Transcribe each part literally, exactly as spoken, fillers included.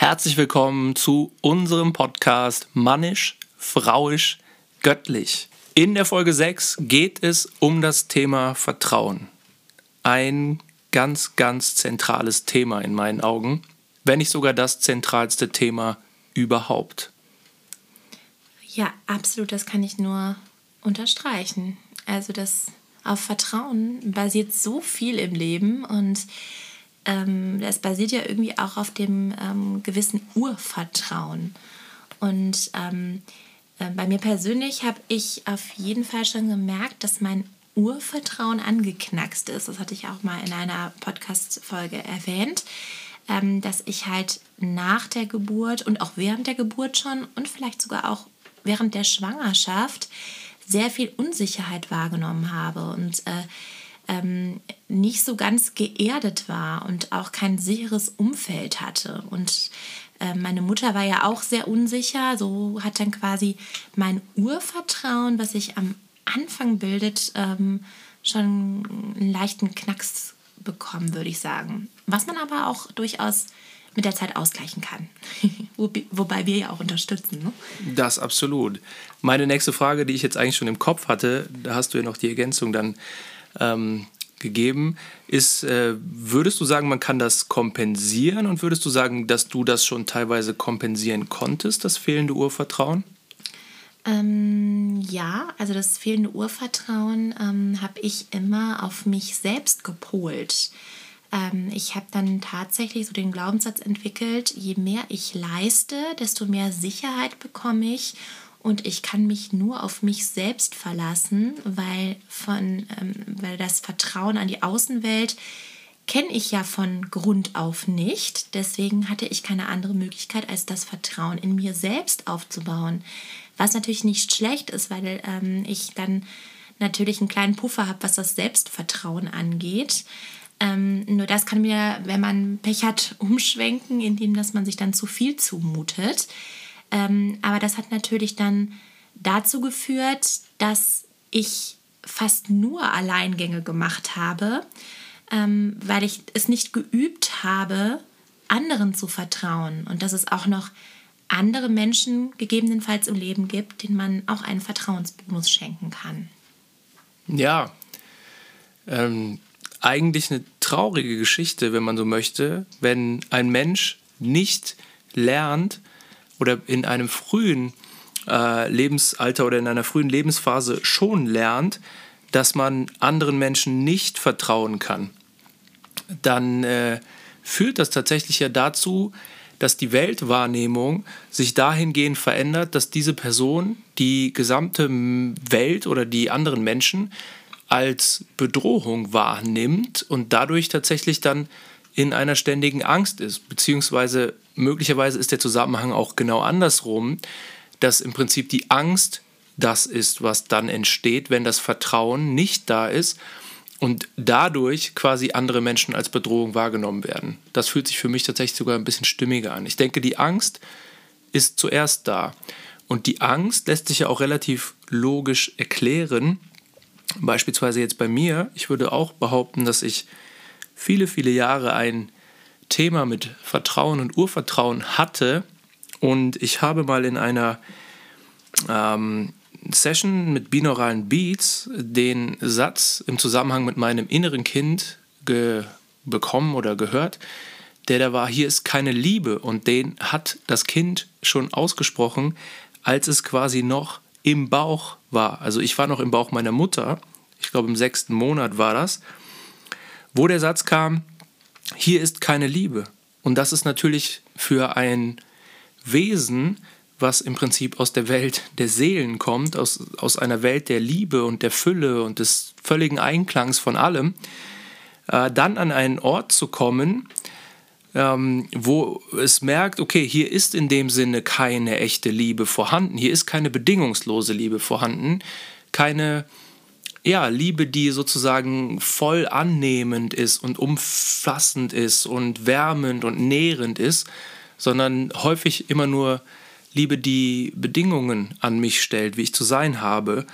Herzlich willkommen zu unserem Podcast Mannisch, Frauisch, Göttlich. In der Folge sechs geht es um das Thema Vertrauen. Ein ganz, ganz zentrales Thema in meinen Augen, wenn nicht sogar das zentralste Thema überhaupt. Ja, absolut, das kann ich nur unterstreichen. Also das auf Vertrauen basiert so viel im Leben und ähm, das basiert ja irgendwie auch auf dem ähm, gewissen Urvertrauen. Und ähm, äh, bei mir persönlich habe ich auf jeden Fall schon gemerkt, dass mein Urvertrauen angeknackst ist. Das hatte ich auch mal in einer Podcast-Folge erwähnt, ähm, dass ich halt nach der Geburt und auch während der Geburt schon und vielleicht sogar auch während der Schwangerschaft sehr viel Unsicherheit wahrgenommen habe und äh, ähm, nicht so ganz geerdet war und auch kein sicheres Umfeld hatte. Und äh, meine Mutter war ja auch sehr unsicher, so hat dann quasi mein Urvertrauen, was ich am Anfang bildet, ähm, schon einen leichten Knacks bekommen, würde ich sagen. Was man aber auch durchaus mit der Zeit ausgleichen kann. Wobei wir ja auch unterstützen. Ne? Das absolut. Meine nächste Frage, die ich jetzt eigentlich schon im Kopf hatte, da hast du ja noch die Ergänzung dann ähm, gegeben, ist, äh, würdest du sagen, man kann das kompensieren und würdest du sagen, dass du das schon teilweise kompensieren konntest, das fehlende Urvertrauen? Ähm, ja, also das fehlende Urvertrauen ähm, habe ich immer auf mich selbst gepolt. Ähm, ich habe dann tatsächlich so den Glaubenssatz entwickelt, je mehr ich leiste, desto mehr Sicherheit bekomme ich und ich kann mich nur auf mich selbst verlassen, weil, von, ähm, weil das Vertrauen an die Außenwelt kenne ich ja von Grund auf nicht. Deswegen hatte ich keine andere Möglichkeit, als das Vertrauen in mir selbst aufzubauen. Was natürlich nicht schlecht ist, weil ähm, ich dann natürlich einen kleinen Puffer habe, was das Selbstvertrauen angeht. Ähm, nur das kann mir, wenn man Pech hat, umschwenken, indem dass man sich dann zu viel zumutet. Ähm, aber das hat natürlich dann dazu geführt, dass ich fast nur Alleingänge gemacht habe, Ähm, weil ich es nicht geübt habe, anderen zu vertrauen. Und dass es auch noch andere Menschen gegebenenfalls im Leben gibt, denen man auch einen Vertrauensbonus schenken kann. Ja, ähm, eigentlich eine traurige Geschichte, wenn man so möchte, wenn ein Mensch nicht lernt oder in einem frühen äh, Lebensalter oder in einer frühen Lebensphase schon lernt, dass man anderen Menschen nicht vertrauen kann. Dann äh, führt das tatsächlich ja dazu, dass die Weltwahrnehmung sich dahingehend verändert, dass diese Person die gesamte Welt oder die anderen Menschen als Bedrohung wahrnimmt und dadurch tatsächlich dann in einer ständigen Angst ist. Beziehungsweise möglicherweise ist der Zusammenhang auch genau andersrum, dass im Prinzip die Angst das ist, was dann entsteht, wenn das Vertrauen nicht da ist. Und dadurch quasi andere Menschen als Bedrohung wahrgenommen werden. Das fühlt sich für mich tatsächlich sogar ein bisschen stimmiger an. Ich denke, die Angst ist zuerst da. Und die Angst lässt sich ja auch relativ logisch erklären. Beispielsweise jetzt bei mir. Ich würde auch behaupten, dass ich viele, viele Jahre ein Thema mit Vertrauen und Urvertrauen hatte. Und ich habe mal in einer ähm, Session mit binauralen Beats den Satz im Zusammenhang mit meinem inneren Kind ge- bekommen oder gehört, der da war, hier ist keine Liebe, und den hat das Kind schon ausgesprochen, als es quasi noch im Bauch war. Also ich war noch im Bauch meiner Mutter, ich glaube im sechsten Monat war das, wo der Satz kam, hier ist keine Liebe. Und das ist natürlich für ein Wesen, was im Prinzip aus der Welt der Seelen kommt, aus, aus einer Welt der Liebe und der Fülle und des völligen Einklangs von allem, äh, dann an einen Ort zu kommen, ähm, wo es merkt, okay, hier ist in dem Sinne keine echte Liebe vorhanden, hier ist keine bedingungslose Liebe vorhanden, keine ja, Liebe, die sozusagen voll annehmend ist und umfassend ist und wärmend und nährend ist, sondern häufig immer nur Liebe, die Bedingungen an mich stellt, wie ich zu sein habe.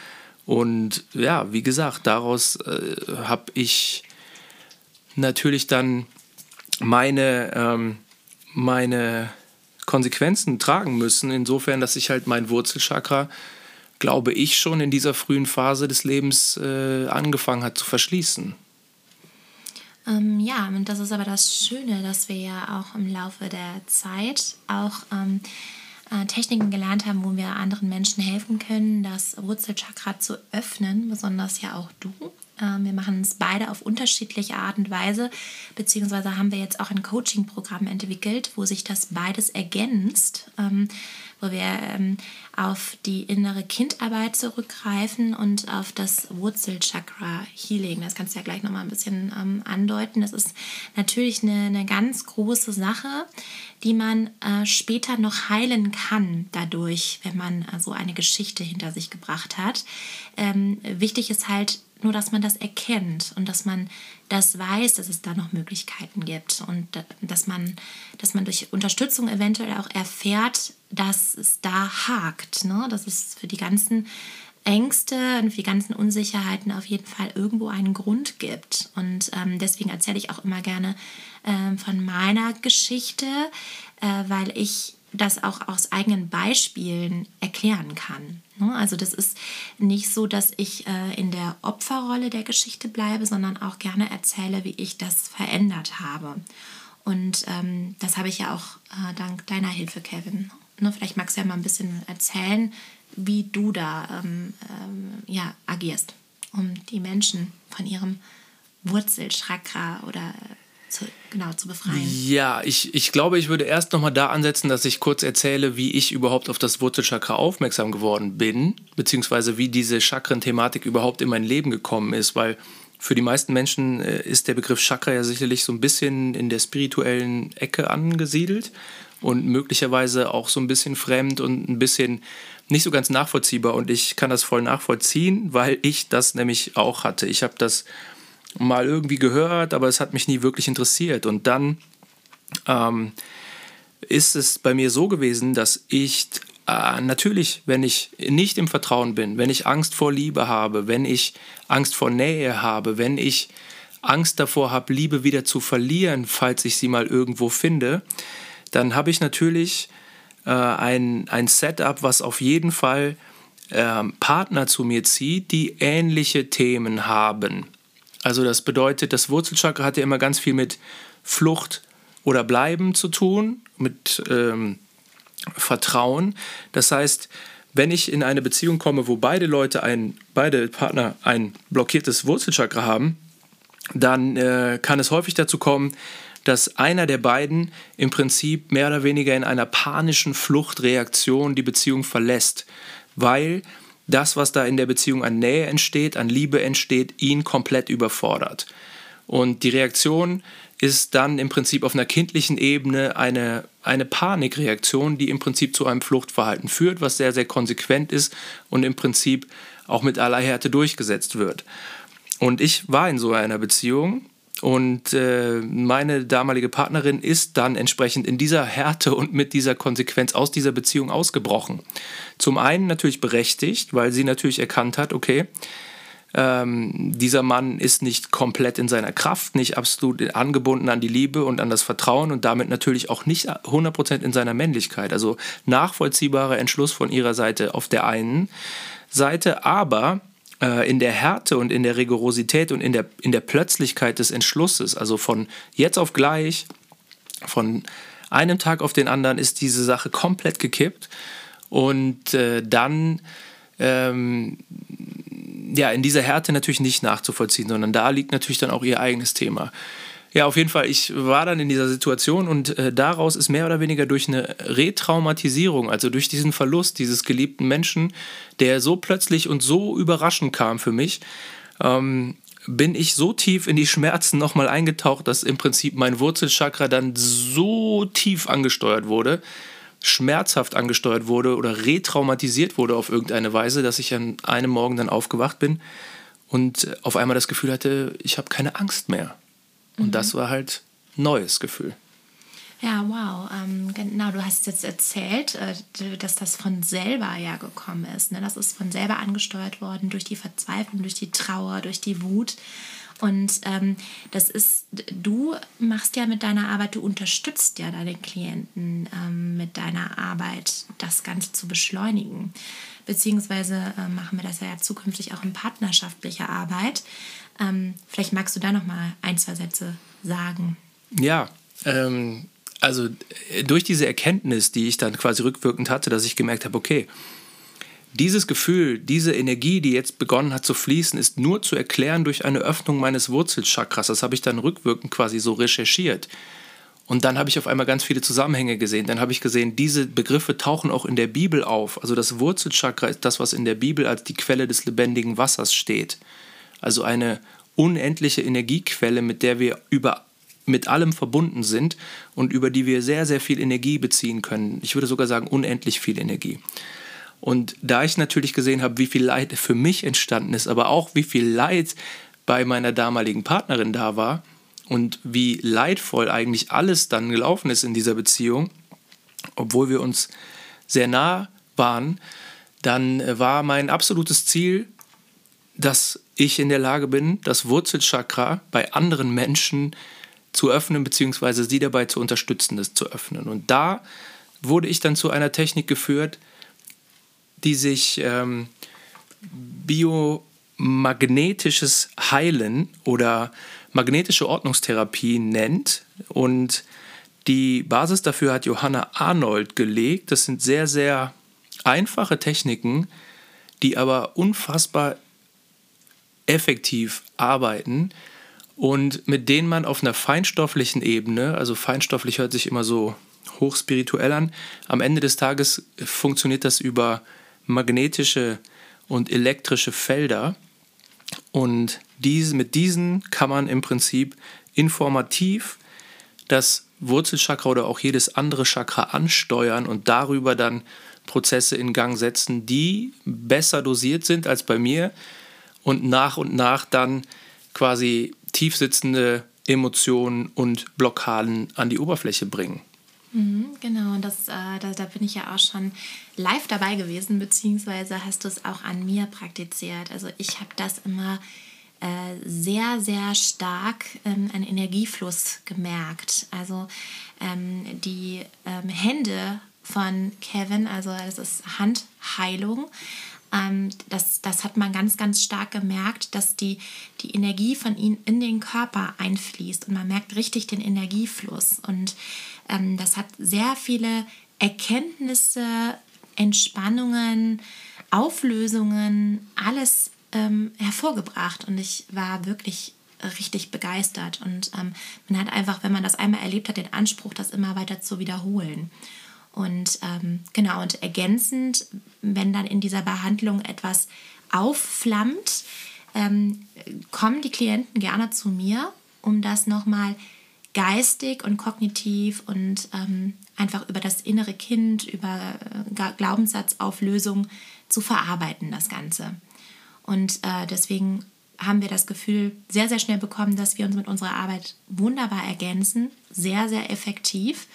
Und ja, wie gesagt, daraus äh, habe ich natürlich dann meine, ähm, meine Konsequenzen tragen müssen, insofern, dass ich halt mein Wurzelchakra, glaube ich, schon in dieser frühen Phase des Lebens äh, angefangen hat zu verschließen. Ähm, ja, und das ist aber das Schöne, dass wir ja auch im Laufe der Zeit auch ähm, äh, Techniken gelernt haben, wo wir anderen Menschen helfen können, das Wurzelchakra zu öffnen, besonders ja auch du. Ähm, wir machen es beide auf unterschiedliche Art und Weise, beziehungsweise haben wir jetzt auch ein Coaching-Programm entwickelt, wo sich das beides ergänzt, ähm, wo wir ähm, auf die innere Kindarbeit zurückgreifen und auf das Wurzelchakra-Healing. Das kannst du ja gleich nochmal ein bisschen ähm, andeuten. Das ist natürlich eine, eine ganz große Sache, die man äh, später noch heilen kann dadurch, wenn man äh, so eine Geschichte hinter sich gebracht hat. Ähm, wichtig ist halt nur, dass man das erkennt und dass man das weiß, dass es da noch Möglichkeiten gibt und dass man, dass man durch Unterstützung eventuell auch erfährt, dass es da hakt, ne? Dass es für die ganzen Ängste und für die ganzen Unsicherheiten auf jeden Fall irgendwo einen Grund gibt. Und ähm, deswegen erzähle ich auch immer gerne ähm, von meiner Geschichte, äh, weil ich das auch aus eigenen Beispielen erklären kann. Also das ist nicht so, dass ich in der Opferrolle der Geschichte bleibe, sondern auch gerne erzähle, wie ich das verändert habe. Und ähm, das habe ich ja auch äh, dank deiner Hilfe, Kevin. Ne, vielleicht magst du ja mal ein bisschen erzählen, wie du da ähm, ähm, ja, agierst, um die Menschen von ihrem Wurzelchakra oder Zu, genau, zu befreien. Ja, ich, ich glaube, ich würde erst nochmal da ansetzen, dass ich kurz erzähle, wie ich überhaupt auf das Wurzelchakra aufmerksam geworden bin, beziehungsweise wie diese Chakren-Thematik überhaupt in mein Leben gekommen ist, weil für die meisten Menschen ist der Begriff Chakra ja sicherlich so ein bisschen in der spirituellen Ecke angesiedelt und möglicherweise auch so ein bisschen fremd und ein bisschen nicht so ganz nachvollziehbar, und ich kann das voll nachvollziehen, weil ich das nämlich auch hatte. Ich habe das mal irgendwie gehört, aber es hat mich nie wirklich interessiert. Und dann ähm, ist es bei mir so gewesen, dass ich äh, natürlich, wenn ich nicht im Vertrauen bin, wenn ich Angst vor Liebe habe, wenn ich Angst vor Nähe habe, wenn ich Angst davor habe, Liebe wieder zu verlieren, falls ich sie mal irgendwo finde, dann habe ich natürlich äh, ein, ein Setup, was auf jeden Fall äh, Partner zu mir zieht, die ähnliche Themen haben. Also das bedeutet, das Wurzelchakra hat ja immer ganz viel mit Flucht oder Bleiben zu tun, mit ähm, Vertrauen. Das heißt, wenn ich in eine Beziehung komme, wo beide Leute, ein, beide Partner ein blockiertes Wurzelchakra haben, dann äh, kann es häufig dazu kommen, dass einer der beiden im Prinzip mehr oder weniger in einer panischen Fluchtreaktion die Beziehung verlässt, weil das, was da in der Beziehung an Nähe entsteht, an Liebe entsteht, ihn komplett überfordert. Und die Reaktion ist dann im Prinzip auf einer kindlichen Ebene eine, eine Panikreaktion, die im Prinzip zu einem Fluchtverhalten führt, was sehr, sehr konsequent ist und im Prinzip auch mit aller Härte durchgesetzt wird. Und ich war in so einer Beziehung und äh, meine damalige Partnerin ist dann entsprechend in dieser Härte und mit dieser Konsequenz aus dieser Beziehung ausgebrochen. Zum einen natürlich berechtigt, weil sie natürlich erkannt hat, okay, ähm, dieser Mann ist nicht komplett in seiner Kraft, nicht absolut angebunden an die Liebe und an das Vertrauen und damit natürlich auch nicht hundert Prozent in seiner Männlichkeit. Also nachvollziehbarer Entschluss von ihrer Seite auf der einen Seite, aber in der Härte und in der Rigorosität und in der, in der Plötzlichkeit des Entschlusses, also von jetzt auf gleich, von einem Tag auf den anderen ist diese Sache komplett gekippt und äh, dann ähm, ja, in dieser Härte natürlich nicht nachzuvollziehen, sondern da liegt natürlich dann auch ihr eigenes Thema. Ja, auf jeden Fall, ich war dann in dieser Situation und äh, daraus ist mehr oder weniger durch eine Retraumatisierung, also durch diesen Verlust dieses geliebten Menschen, der so plötzlich und so überraschend kam für mich, ähm, bin ich so tief in die Schmerzen nochmal eingetaucht, dass im Prinzip mein Wurzelchakra dann so tief angesteuert wurde, schmerzhaft angesteuert wurde oder retraumatisiert wurde auf irgendeine Weise, dass ich an einem Morgen dann aufgewacht bin und auf einmal das Gefühl hatte, ich habe keine Angst mehr. Und das war halt ein neues Gefühl. Ja, wow. Ähm, genau, du hast jetzt erzählt, äh, dass das von selber ja gekommen ist. Ne? Das ist von selber angesteuert worden durch die Verzweiflung, durch die Trauer, durch die Wut. Und ähm, das ist, du machst ja mit deiner Arbeit, du unterstützt ja deine Klienten ähm, mit, de meiner Arbeit, das Ganze zu beschleunigen. Beziehungsweise äh, machen wir das ja zukünftig auch in partnerschaftlicher Arbeit. Ähm, vielleicht magst du da noch mal ein, zwei Sätze sagen. Ja, ähm, also durch diese Erkenntnis, die ich dann quasi rückwirkend hatte, dass ich gemerkt habe, okay, dieses Gefühl, diese Energie, die jetzt begonnen hat zu fließen, ist nur zu erklären durch eine Öffnung meines Wurzelchakras. Das habe ich dann rückwirkend quasi so recherchiert. Und dann habe ich auf einmal ganz viele Zusammenhänge gesehen. Dann habe ich gesehen, diese Begriffe tauchen auch in der Bibel auf. Also das Wurzelchakra ist das, was in der Bibel als die Quelle des lebendigen Wassers steht. Also eine unendliche Energiequelle, mit der wir über, mit allem verbunden sind und über die wir sehr, sehr viel Energie beziehen können. Ich würde sogar sagen, unendlich viel Energie. Und da ich natürlich gesehen habe, wie viel Leid für mich entstanden ist, aber auch wie viel Leid bei meiner damaligen Partnerin da war und wie leidvoll eigentlich alles dann gelaufen ist in dieser Beziehung, obwohl wir uns sehr nah waren, dann war mein absolutes Ziel, dass ich in der Lage bin, das Wurzelchakra bei anderen Menschen zu öffnen, beziehungsweise sie dabei zu unterstützen, das zu öffnen. Und da wurde ich dann zu einer Technik geführt, die sich ähm, biomagnetisches Heilen oder magnetische Ordnungstherapie nennt. Und die Basis dafür hat Johanna Arnold gelegt. Das sind sehr, sehr einfache Techniken, die aber unfassbar effektiv arbeiten und mit denen man auf einer feinstofflichen Ebene, also feinstofflich hört sich immer so hochspirituell an, am Ende des Tages funktioniert das über magnetische und elektrische Felder, und diese, mit diesen kann man im Prinzip informativ das Wurzelchakra oder auch jedes andere Chakra ansteuern und darüber dann Prozesse in Gang setzen, die besser dosiert sind als bei mir und nach und nach dann quasi tiefsitzende Emotionen und Blockaden an die Oberfläche bringen. Genau, und das, äh, da, da bin ich ja auch schon live dabei gewesen, beziehungsweise hast du es auch an mir praktiziert. Also ich habe das immer äh, sehr, sehr stark ähm, an Energiefluss gemerkt. Also ähm, die ähm, Hände von Kevin, also das ist Handheilung, ähm, das, das hat man ganz, ganz stark gemerkt, dass die, die Energie von ihm in den Körper einfließt und man merkt richtig den Energiefluss. Und ähm, das hat sehr viele Erkenntnisse, Entspannungen, Auflösungen, alles ähm, hervorgebracht. Und ich war wirklich richtig begeistert. Und ähm, man hat einfach, wenn man das einmal erlebt hat, den Anspruch, das immer weiter zu wiederholen. Und ähm, genau, und ergänzend, wenn dann in dieser Behandlung etwas aufflammt, ähm, kommen die Klienten gerne zu mir, um das nochmal geistig und kognitiv und ähm, einfach über das innere Kind, über äh, Glaubenssatzauflösung zu verarbeiten, das Ganze. Und äh, deswegen haben wir das Gefühl sehr, sehr schnell bekommen, dass wir uns mit unserer Arbeit wunderbar ergänzen, sehr, sehr effektiv.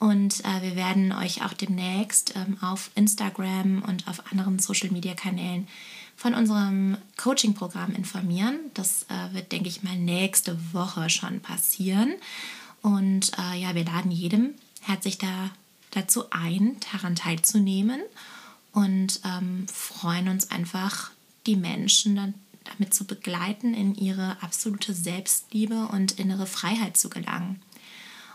Und äh, wir werden euch auch demnächst ähm, auf Instagram und auf anderen Social-Media-Kanälen von unserem Coaching-Programm informieren. Das äh, wird, denke ich mal, nächste Woche schon passieren. Und äh, ja, wir laden jedem herzlich da, dazu ein, daran teilzunehmen, und ähm, freuen uns einfach, die Menschen dann damit zu begleiten, in ihre absolute Selbstliebe und innere Freiheit zu gelangen.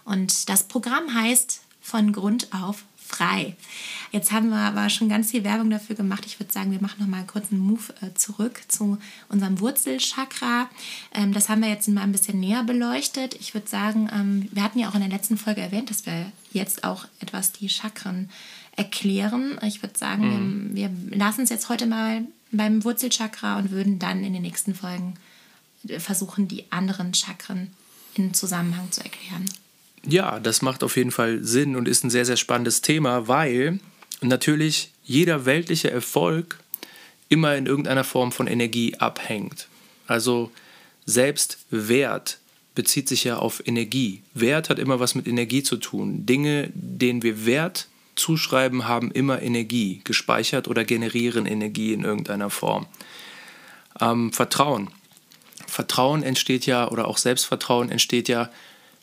Und das Programm heißt Von Grund auf frei. Jetzt haben wir aber schon ganz viel Werbung dafür gemacht. Ich würde sagen, wir machen noch mal einen kurzen Move zurück zu unserem Wurzelchakra. Das haben wir jetzt mal ein bisschen näher beleuchtet. Ich würde sagen, wir hatten ja auch in der letzten Folge erwähnt, dass wir jetzt auch etwas die Chakren erklären. Ich würde sagen, mhm. wir, wir lassen es jetzt heute mal beim Wurzelchakra und würden dann in den nächsten Folgen versuchen, die anderen Chakren in Zusammenhang zu erklären. Ja, das macht auf jeden Fall Sinn und ist ein sehr, sehr spannendes Thema, weil natürlich jeder weltliche Erfolg immer in irgendeiner Form von Energie abhängt. Also selbst Wert bezieht sich ja auf Energie. Wert hat immer was mit Energie zu tun. Dinge, denen wir Wert zuschreiben, haben immer Energie gespeichert oder generieren Energie in irgendeiner Form. Ähm, Vertrauen. Vertrauen entsteht ja, oder auch Selbstvertrauen entsteht ja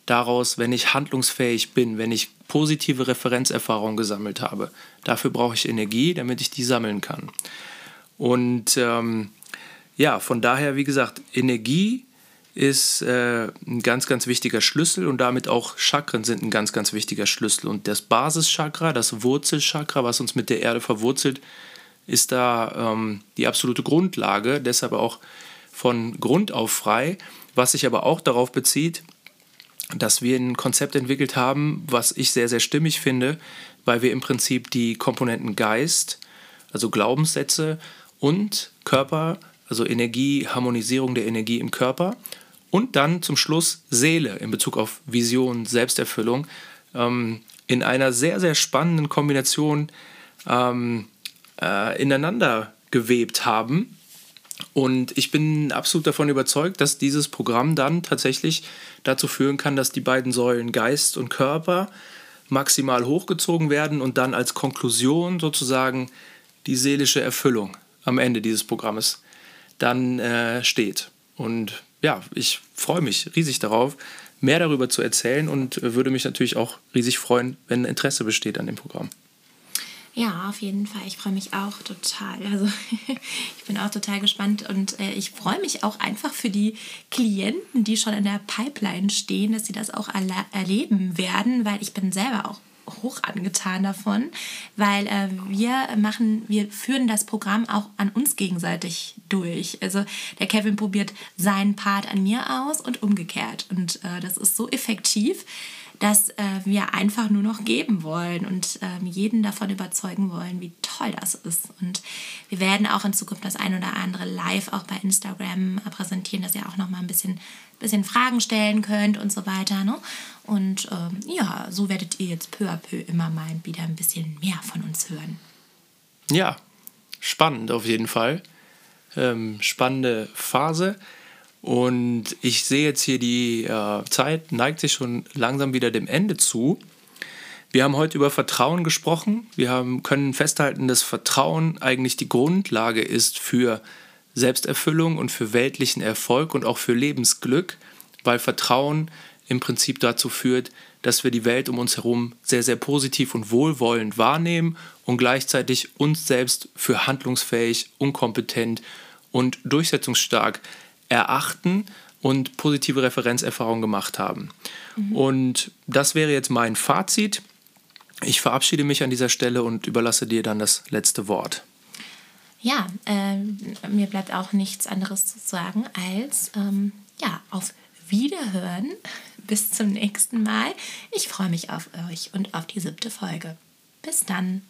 daraus, wenn ich handlungsfähig bin, wenn ich positive Referenzerfahrungen gesammelt habe. Dafür brauche ich Energie, damit ich die sammeln kann. Und ähm, ja, von daher, wie gesagt, Energie ist äh, ein ganz, ganz wichtiger Schlüssel und damit auch Chakren sind ein ganz, ganz wichtiger Schlüssel. Und das Basischakra, das Wurzelchakra, was uns mit der Erde verwurzelt, ist da ähm, die absolute Grundlage, deshalb auch von Grund auf frei, was sich aber auch darauf bezieht, dass wir ein Konzept entwickelt haben, was ich sehr, sehr stimmig finde, weil wir im Prinzip die Komponenten Geist, also Glaubenssätze und Körper, also Energie, Harmonisierung der Energie im Körper und dann zum Schluss Seele in Bezug auf Vision, Selbsterfüllung, ähm, in einer sehr, sehr spannenden Kombination ähm, äh, ineinander gewebt haben. Und ich bin absolut davon überzeugt, dass dieses Programm dann tatsächlich dazu führen kann, dass die beiden Säulen Geist und Körper maximal hochgezogen werden und dann als Konklusion sozusagen die seelische Erfüllung am Ende dieses Programmes dann äh, steht. Und ja, ich freue mich riesig darauf, mehr darüber zu erzählen und würde mich natürlich auch riesig freuen, wenn Interesse besteht an dem Programm. Ja, auf jeden Fall. Ich freue mich auch total. Also ich bin auch total gespannt und äh, ich freue mich auch einfach für die Klienten, die schon in der Pipeline stehen, dass sie das auch alle erleben werden, weil ich bin selber auch hoch angetan davon, weil äh, wir machen, wir führen das Programm auch an uns gegenseitig durch. Also der Kevin probiert seinen Part an mir aus und umgekehrt und äh, das ist so effektiv, dass äh, wir einfach nur noch geben wollen und äh, jeden davon überzeugen wollen, wie toll das ist. Und wir werden auch in Zukunft das ein oder andere live auch bei Instagram präsentieren, dass ihr auch noch mal ein bisschen, bisschen Fragen stellen könnt und so weiter. Ne? Und ähm, ja, so werdet ihr jetzt peu à peu immer mal wieder ein bisschen mehr von uns hören. Ja, spannend auf jeden Fall. Ähm, spannende Phase. Und ich sehe jetzt hier, die äh, Zeit neigt sich schon langsam wieder dem Ende zu. Wir haben heute über Vertrauen gesprochen. Wir haben, können festhalten, dass Vertrauen eigentlich die Grundlage ist für Selbsterfüllung und für weltlichen Erfolg und auch für Lebensglück, weil Vertrauen im Prinzip dazu führt, dass wir die Welt um uns herum sehr, sehr positiv und wohlwollend wahrnehmen und gleichzeitig uns selbst für handlungsfähig, unkompetent und durchsetzungsstark erachten und positive Referenzerfahrungen gemacht haben. Mhm. Und das wäre jetzt mein Fazit. Ich verabschiede mich an dieser Stelle und überlasse dir dann das letzte Wort. Ja, äh, mir bleibt auch nichts anderes zu sagen als ähm, ja, auf Wiederhören. Bis zum nächsten Mal. Ich freue mich auf euch und auf die siebte Folge. Bis dann.